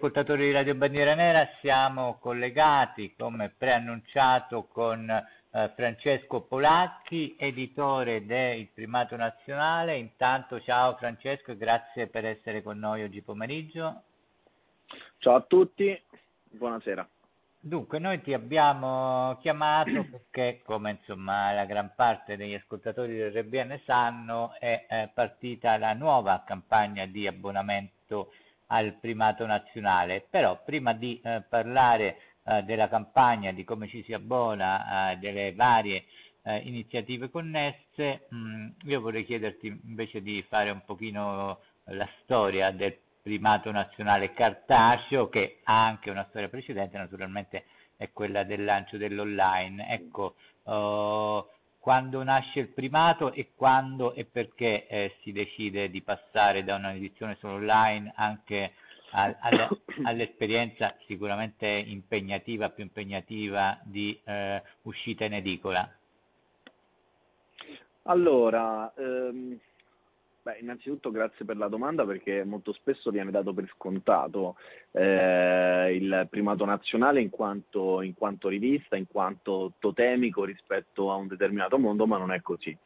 Ascoltatori di Radio Bandiera Nera, siamo collegati come preannunciato con Francesco Polacchi, editore del Primato Nazionale. Intanto ciao Francesco e grazie per essere con noi oggi pomeriggio. Ciao a tutti, buonasera. Dunque noi ti abbiamo chiamato perché, come insomma la gran parte degli ascoltatori del RBN sanno, è partita la nuova campagna di abbonamento al Primato Nazionale. Però prima di parlare della campagna, di come ci si abbona, delle varie iniziative connesse, io vorrei chiederti invece di fare un pochino la storia del Primato Nazionale cartaceo, che ha anche una storia precedente, naturalmente è quella del lancio dell'online. Ecco, quando nasce il primato e quando e perché si decide di passare da un'edizione solo online anche all'esperienza sicuramente più impegnativa di uscita in edicola? Allora, innanzitutto grazie per la domanda, perché molto spesso viene dato per scontato il Primato Nazionale in quanto rivista, in quanto totemico rispetto a un determinato mondo, ma non è così.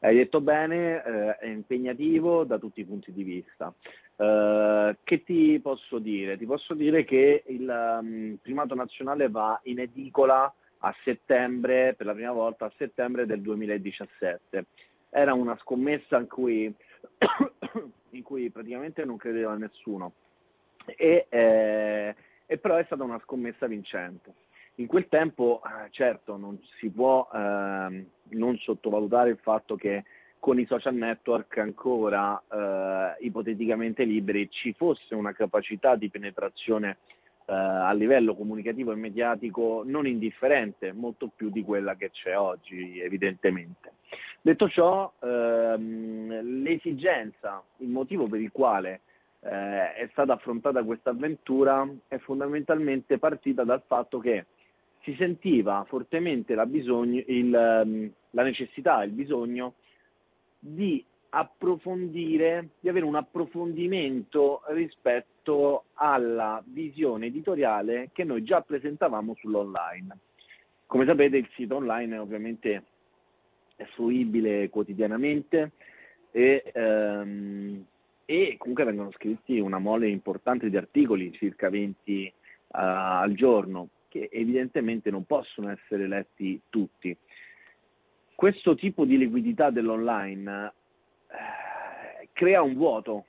Hai detto bene, è impegnativo da tutti i punti di vista. Che ti posso dire? Ti posso dire che il Primato Nazionale va in edicola a settembre, per la prima volta a settembre del 2017. Era una scommessa in cui praticamente non credeva nessuno, e però è stata una scommessa vincente. In quel tempo, certo, non si può non sottovalutare il fatto che con i social network ancora ipoteticamente liberi ci fosse una capacità di penetrazione a livello comunicativo e mediatico non indifferente, molto più di quella che c'è oggi, evidentemente. Detto ciò, l'esigenza, il motivo per il quale è stata affrontata questa avventura è fondamentalmente partita dal fatto che si sentiva fortemente la necessità, il bisogno di approfondire, di avere un approfondimento rispetto alla visione editoriale che noi già presentavamo sull'online. Come sapete, il sito online è ovviamente è fruibile quotidianamente e comunque vengono scritti una mole importante di articoli, circa 20 al giorno, che evidentemente non possono essere letti tutti. Questo tipo di liquidità dell'online crea un vuoto.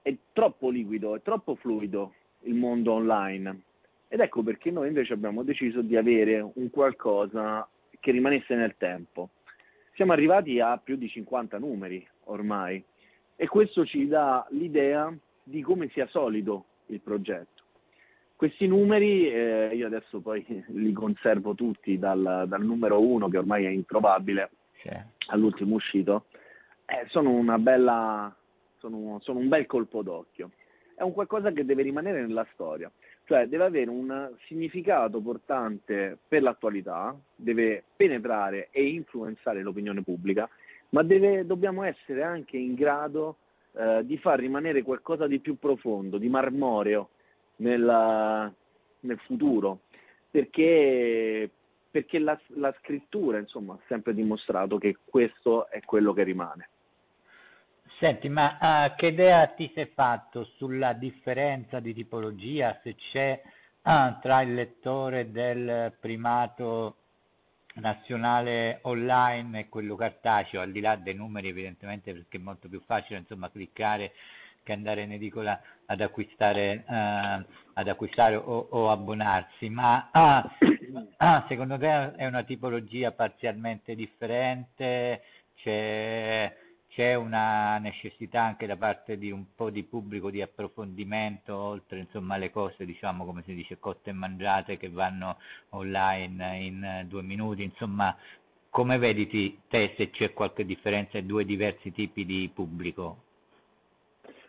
È troppo liquido, è troppo fluido il mondo online, ed ecco perché noi invece abbiamo deciso di avere un qualcosa che rimanesse nel tempo. Siamo arrivati a più di 50 numeri ormai, e questo ci dà l'idea di come sia solido il progetto. Questi numeri, io adesso poi li conservo tutti, dal numero 1, che ormai è introvabile, all'ultimo uscito, sono un bel colpo d'occhio. È un qualcosa che deve rimanere nella storia, cioè deve avere un significato portante per l'attualità, deve penetrare e influenzare l'opinione pubblica, ma dobbiamo essere anche in grado di far rimanere qualcosa di più profondo, di marmoreo nel futuro, perché la scrittura, insomma, ha sempre dimostrato che questo è quello che rimane. Senti, ma che idea ti sei fatto sulla differenza di tipologia, se c'è, tra il lettore del Primato Nazionale online e quello cartaceo, al di là dei numeri evidentemente, perché è molto più facile, insomma, cliccare che andare in edicola ad acquistare o abbonarsi, ma secondo te è una tipologia parzialmente differente? C'è una necessità anche da parte di un po' di pubblico di approfondimento, oltre, insomma, alle cose, diciamo, come si dice, cotte e mangiate, che vanno online in 2 minuti, insomma, come vedi te se c'è qualche differenza in due diversi tipi di pubblico?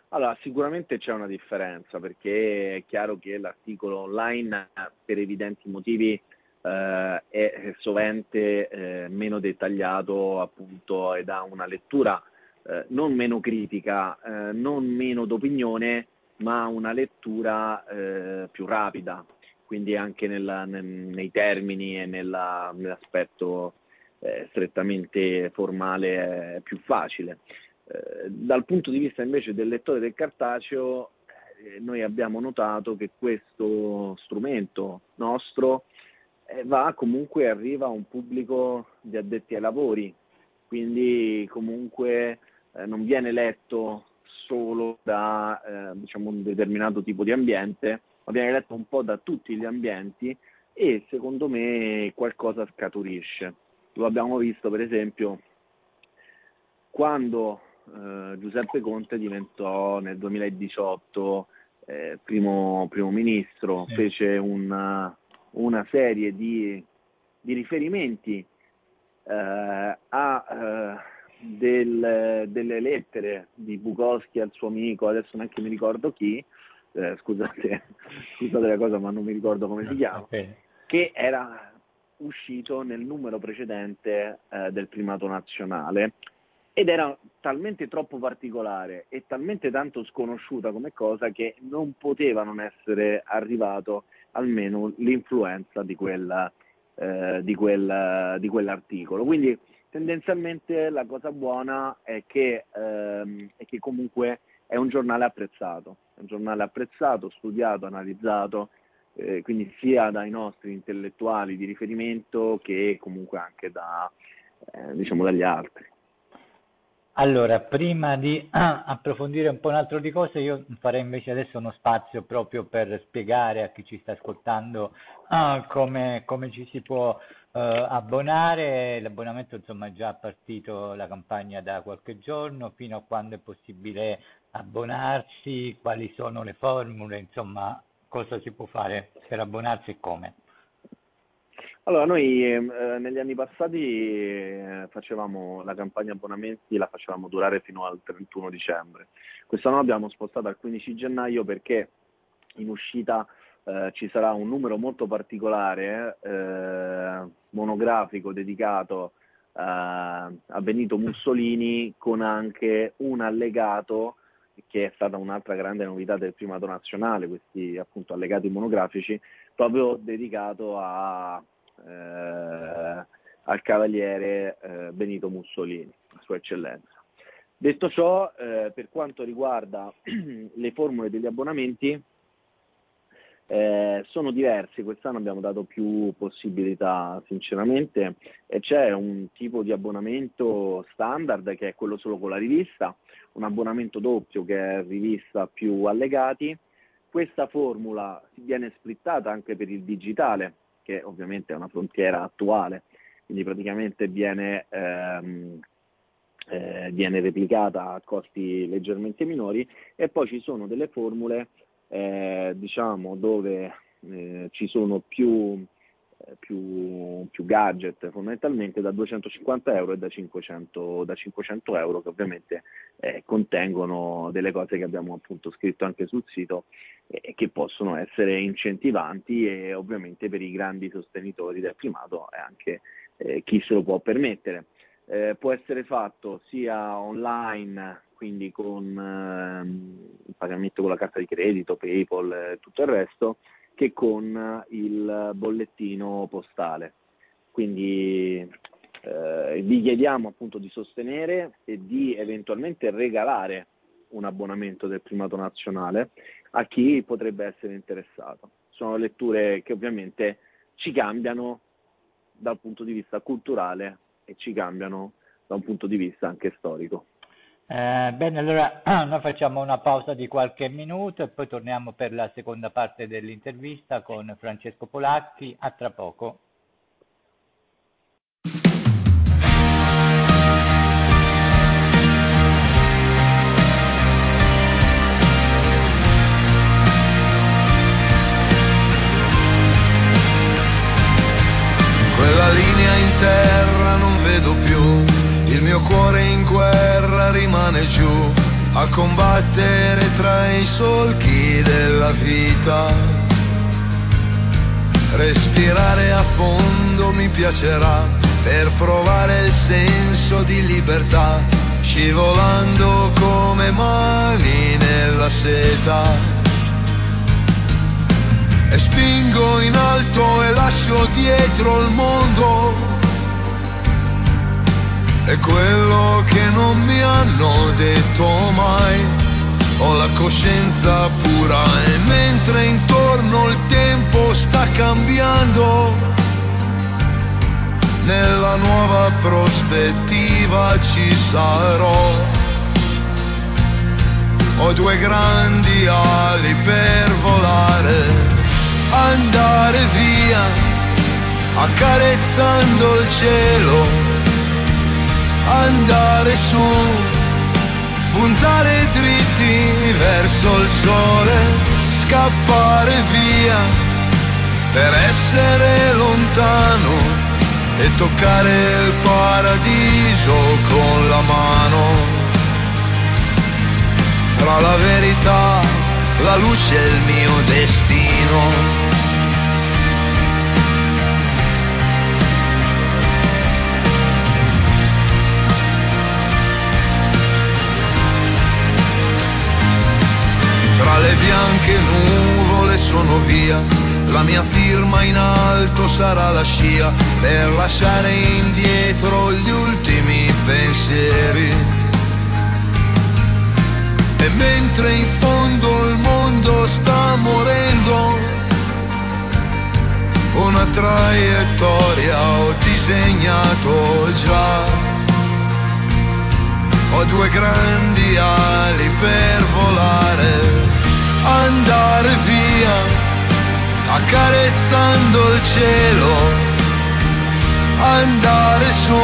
Allora, sicuramente c'è una differenza, perché è chiaro che l'articolo online, per evidenti motivi, è sovente meno dettagliato, appunto, ed ha una lettura non meno critica, non meno d'opinione, ma una lettura più rapida, quindi anche nei termini e nell'aspetto strettamente formale più facile. Dal punto di vista invece del lettore del cartaceo, noi abbiamo notato che questo strumento nostro arriva a un pubblico di addetti ai lavori, quindi comunque non viene letto solo da un determinato tipo di ambiente, ma viene letto un po' da tutti gli ambienti, e secondo me qualcosa scaturisce. Lo abbiamo visto per esempio quando Giuseppe Conte diventò nel 2018 primo ministro, sì. Fece una serie di riferimenti delle lettere di Bukowski al suo amico, adesso neanche mi ricordo chi, scusate la cosa ma non mi ricordo come si chiama, okay. Che era uscito nel numero precedente del Primato Nazionale, ed era talmente troppo particolare e talmente tanto sconosciuta come cosa che non poteva non essere arrivato almeno l'influenza di quell'articolo. Quindi tendenzialmente la cosa buona è che comunque è un giornale apprezzato, studiato, analizzato, quindi sia dai nostri intellettuali di riferimento che comunque anche dagli altri. Allora, prima di approfondire un po' un altro di cose, io farei invece adesso uno spazio proprio per spiegare a chi ci sta ascoltando come ci si può abbonare. L'abbonamento insomma è già partito, la campagna, da qualche giorno. Fino a quando è possibile abbonarsi, quali sono le formule, insomma cosa si può fare per abbonarsi e come? Allora, noi negli anni passati facevamo la campagna abbonamenti, la facevamo durare fino al 31 dicembre. Quest'anno l'abbiamo spostata al 15 gennaio perché in uscita ci sarà un numero molto particolare, monografico, dedicato a Benito Mussolini, con anche un allegato che è stata un'altra grande novità del Primato Nazionale, questi appunto allegati monografici, proprio dedicato al cavaliere Benito Mussolini, la sua eccellenza. Detto ciò, per quanto riguarda le formule degli abbonamenti, sono diversi. Quest'anno abbiamo dato più possibilità sinceramente, e c'è un tipo di abbonamento standard che è quello solo con la rivista, un abbonamento doppio che è rivista più allegati. Questa formula viene splittata anche per il digitale, che ovviamente è una frontiera attuale, quindi praticamente viene replicata a costi leggermente minori, e poi ci sono delle formule dove ci sono più gadget, fondamentalmente da 250 euro e da 500 euro, che ovviamente contengono delle cose che abbiamo appunto scritto anche sul sito, che possono essere incentivanti, e ovviamente per i grandi sostenitori del primato è anche chi se lo può permettere. Può essere fatto sia online, quindi con il pagamento con la carta di credito, PayPal e tutto il resto, che con il bollettino postale. Quindi vi chiediamo appunto di sostenere e di eventualmente regalare un abbonamento del Primato Nazionale a chi potrebbe essere interessato. Sono letture che ovviamente ci cambiano dal punto di vista culturale e ci cambiano da un punto di vista anche storico. Bene, allora noi facciamo una pausa di qualche minuto e poi torniamo per la seconda parte dell'intervista con Francesco Polacchi. A tra poco. Quella linea in terra non vedo più, il mio cuore in guerra rimane giù a combattere tra i solchi della vita. Respirare a fondo mi piacerà per provare il senso di libertà, scivolando come mani nella seta. spingo in alto e lascio dietro il mondo, è quello che non mi hanno detto mai, ho la coscienza pura e mentre intorno il tempo sta cambiando, nella nuova prospettiva ci sarò. Ho due grandi ali per volare, andare via, accarezzando il cielo, andare su, puntare dritti verso il sole, scappare via, per essere lontano e toccare il paradiso con la mano. Tra la verità, la luce è il mio destino. Tra le bianche nuvole sono via, la mia firma in alto sarà la scia per lasciare indietro gli ultimi pensieri. E mentre in fondo il mondo sta morendo, una traiettoria ho disegnato già. Ho due grandi ali per volare, andare via, accarezzando il cielo, andare su,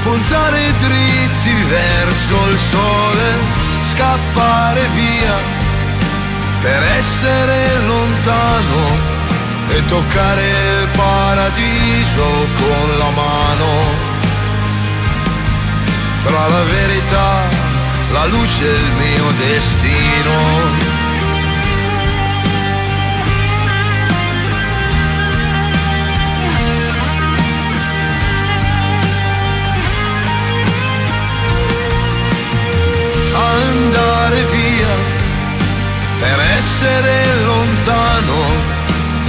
puntare dritti verso il sole, scappare via, per essere lontano e toccare il paradiso con la mano. Tra la verità, la luce è il mio destino. Andare via, per essere lontano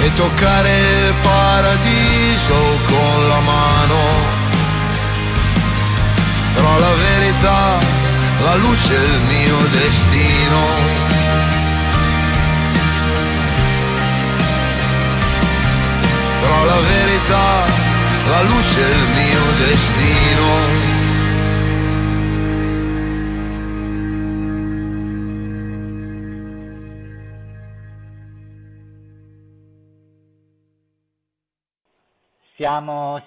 e toccare il paradiso con la mano. Tra la verità, la luce è il mio destino. Tra la verità, la luce è il mio destino.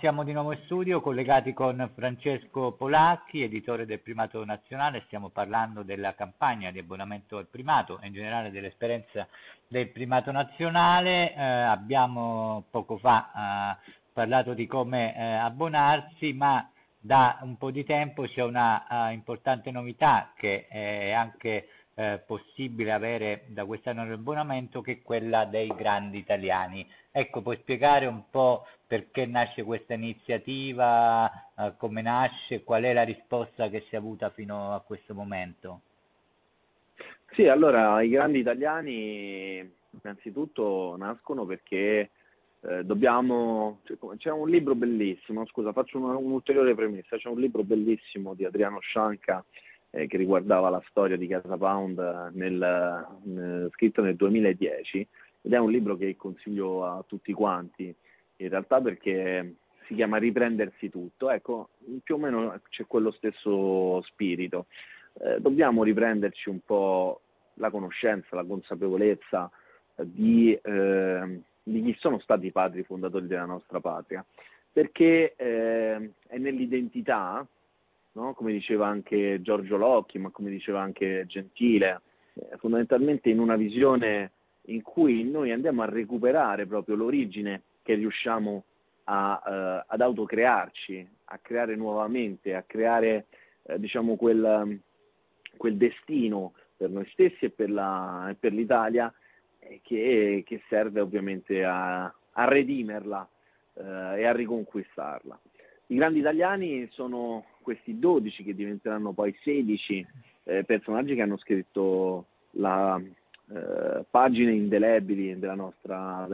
Siamo di nuovo in studio, collegati con Francesco Polacchi, editore del Primato Nazionale. Stiamo parlando della campagna di abbonamento al Primato e in generale dell'esperienza del Primato Nazionale. Abbiamo poco fa parlato di come abbonarsi, ma da un po' di tempo c'è una importante novità che è anche possibile avere da quest'anno l'abbonamento, che è quella dei grandi italiani. Ecco, puoi spiegare un po' perché nasce questa iniziativa, come nasce, qual è la risposta che si è avuta fino a questo momento? Sì, allora, i grandi italiani innanzitutto nascono perché c'è un libro bellissimo, scusa, faccio un'ulteriore premessa, c'è un libro bellissimo di Adriano Scianca che riguardava la storia di Casa Pound scritto nel 2010, ed è un libro che consiglio a tutti quanti in realtà, perché si chiama Riprendersi tutto. Ecco, più o meno c'è quello stesso spirito, dobbiamo riprenderci un po' la conoscenza, la consapevolezza di chi sono stati i padri fondatori della nostra patria, perché è nell'identità, no? Come diceva anche Giorgio Locchi, ma come diceva anche Gentile, fondamentalmente in una visione in cui noi andiamo a recuperare proprio l'origine che riusciamo ad autocrearci, a creare nuovamente, a creare diciamo quel destino per noi stessi e per l'Italia che serve ovviamente a redimerla e a riconquistarla. I grandi italiani sono questi 12 che diventeranno poi 16 personaggi che hanno scritto la pagine indelebili della nostra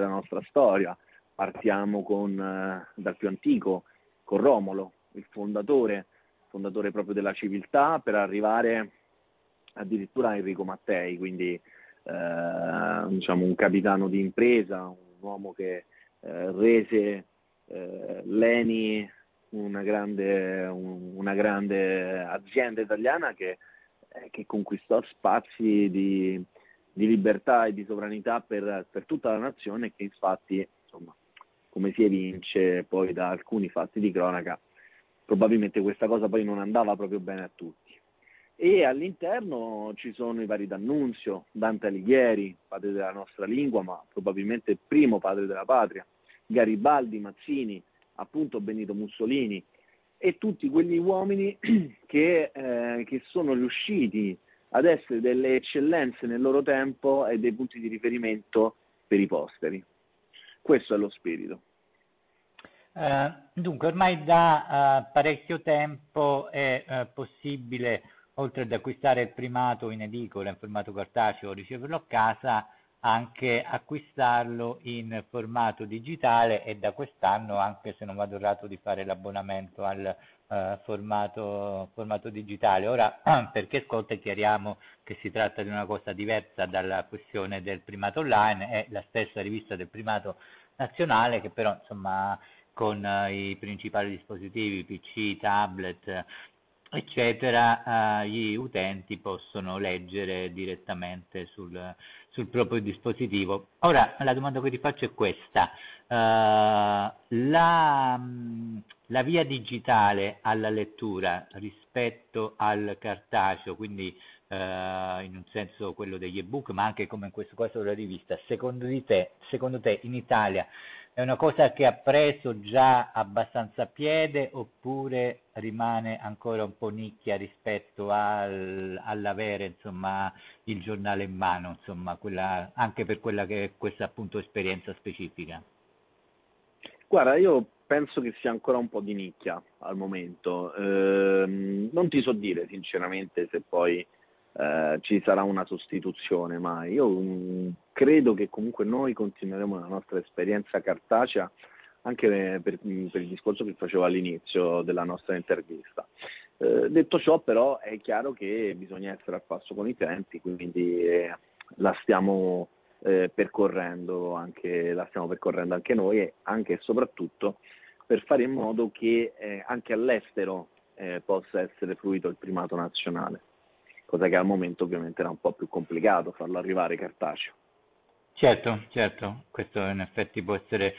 storia. Partiamo dal più antico, con Romolo, il fondatore proprio della civiltà, per arrivare addirittura a Enrico Mattei, quindi diciamo un capitano di impresa, un uomo che rese l'ENI una grande azienda italiana che conquistò spazi di libertà e di sovranità per tutta la nazione, che infatti, insomma, come si evince poi da alcuni fatti di cronaca, probabilmente questa cosa poi non andava proprio bene a tutti. E all'interno ci sono i vari D'Annunzio, Dante Alighieri, padre della nostra lingua, ma probabilmente il primo padre della patria, Garibaldi, Mazzini, appunto Benito Mussolini, e tutti quegli uomini che sono riusciti ad essere delle eccellenze nel loro tempo e dei punti di riferimento per i posteri. Questo è lo spirito. Dunque, ormai da parecchio tempo è possibile, oltre ad acquistare il Primato in edicola, in formato cartaceo, o riceverlo a casa, anche acquistarlo in formato digitale, e da quest'anno, anche se non vado errato, di fare l'abbonamento al formato digitale. Ora, perché ascolta, chiariamo che si tratta di una cosa diversa dalla questione del Primato Online. È la stessa rivista del Primato Nazionale, che però, insomma, con i principali dispositivi PC, tablet, eccetera, gli utenti possono leggere direttamente sul proprio dispositivo. Ora, la domanda che ti faccio è questa: la via digitale alla lettura rispetto al cartaceo, quindi in un senso quello degli ebook, ma anche, come in questo caso, della rivista, secondo te in Italia è una cosa che ha preso già abbastanza piede, oppure rimane ancora un po' nicchia rispetto all'avere, insomma, il giornale in mano, insomma, quella, anche per quella che è questa, appunto, esperienza specifica? Guarda, io penso che sia ancora un po' di nicchia al momento. Non ti so dire sinceramente se poi ci sarà una sostituzione, ma io credo che comunque noi continueremo la nostra esperienza cartacea, anche per il discorso che facevo all'inizio della nostra intervista. Detto ciò, però, è chiaro che bisogna essere al passo con i tempi, quindi la stiamo percorrendo anche noi, e anche e soprattutto per fare in modo che anche all'estero possa essere fruito il Primato Nazionale, cosa che al momento ovviamente era un po' più complicato, farlo arrivare cartaceo. Certo, questo in effetti può essere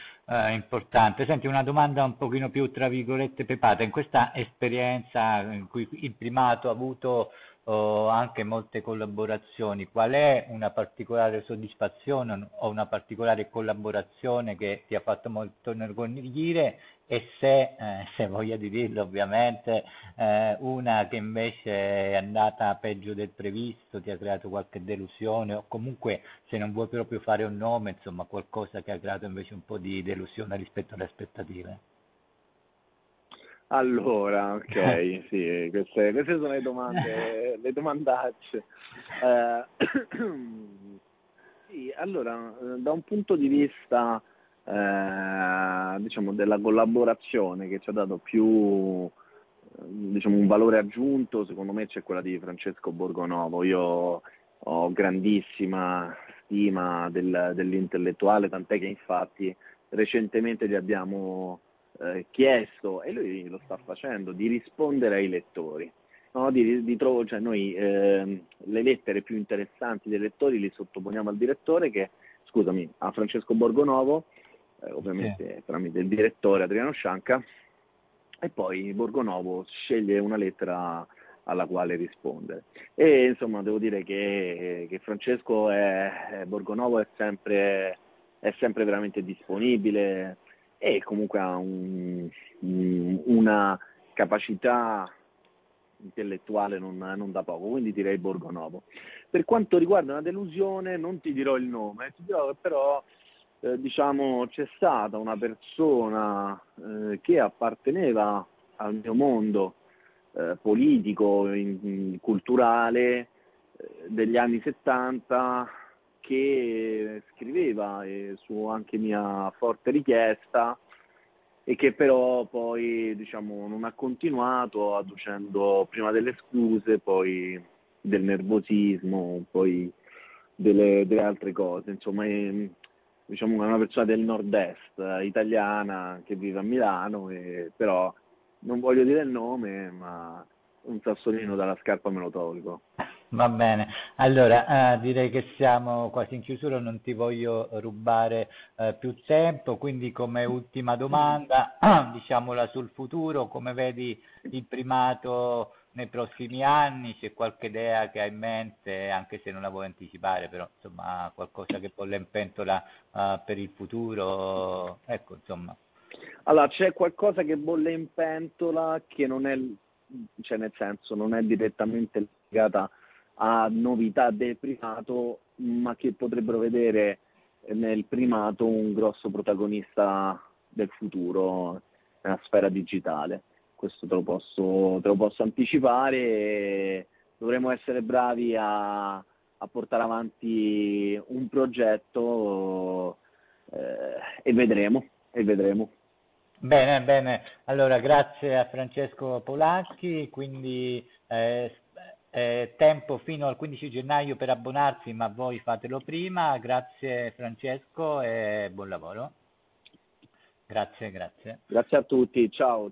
importante. Senti, una domanda un pochino più, tra virgolette, pepata: in questa esperienza in cui il Primato ha avuto anche molte collaborazioni, qual è una particolare soddisfazione o una particolare collaborazione che ti ha fatto molto inorgoglire, e se voglia di dirlo, ovviamente, una che invece è andata peggio del previsto, ti ha creato qualche delusione, o comunque, se non vuoi proprio fare un nome, insomma, qualcosa che ha creato invece un po' di delusione rispetto alle aspettative? Allora, ok, sì, queste sono le domande, le domandacce. Sì, allora, da un punto di vista diciamo della collaborazione che ci ha dato più, diciamo, un valore aggiunto, secondo me c'è quella di Francesco Borgonovo. Io ho grandissima stima dell'intellettuale, tant'è che infatti recentemente gli abbiamo chiesto, e lui lo sta facendo, di rispondere ai lettori, no? Cioè noi le lettere più interessanti dei lettori li sottoponiamo al direttore, a Francesco Borgonovo, ovviamente sì, tramite il direttore Adriano Scianca, e poi Borgonovo sceglie una lettera alla quale rispondere. E insomma devo dire che Francesco Borgonovo è sempre veramente disponibile, e comunque ha una capacità intellettuale non da poco, quindi direi Borgonovo. Per quanto riguarda una delusione, non ti dirò il nome, ti dirò che però c'è stata una persona che apparteneva al mio mondo politico, culturale, degli anni 70, che scriveva su anche mia forte richiesta, e che però poi, diciamo, non ha continuato, adducendo prima delle scuse, poi del nervosismo, poi delle altre cose. Insomma, diciamo, è una persona del nord-est italiana che vive a Milano, e però non voglio dire il nome, ma un sassolino dalla scarpa me lo tolgo. Va bene, allora direi che siamo quasi in chiusura, non ti voglio rubare più tempo, quindi come ultima domanda, diciamola sul futuro, come vedi il primato nei prossimi anni? C'è qualche idea che hai in mente, anche se non la vuoi anticipare, però insomma qualcosa che bolle in pentola per il futuro, ecco insomma. Allora, c'è qualcosa che bolle in pentola che non è, cioè nel senso non è direttamente legata a novità del primato, ma che potrebbero vedere nel primato un grosso protagonista del futuro nella sfera digitale. Questo te lo posso anticipare, e dovremo essere bravi a portare avanti un progetto e vedremo. Bene, bene. Allora, grazie a Francesco Polacchi, quindi tempo fino al 15 gennaio per abbonarsi, ma voi fatelo prima. Grazie Francesco e buon lavoro. Grazie a tutti. Ciao.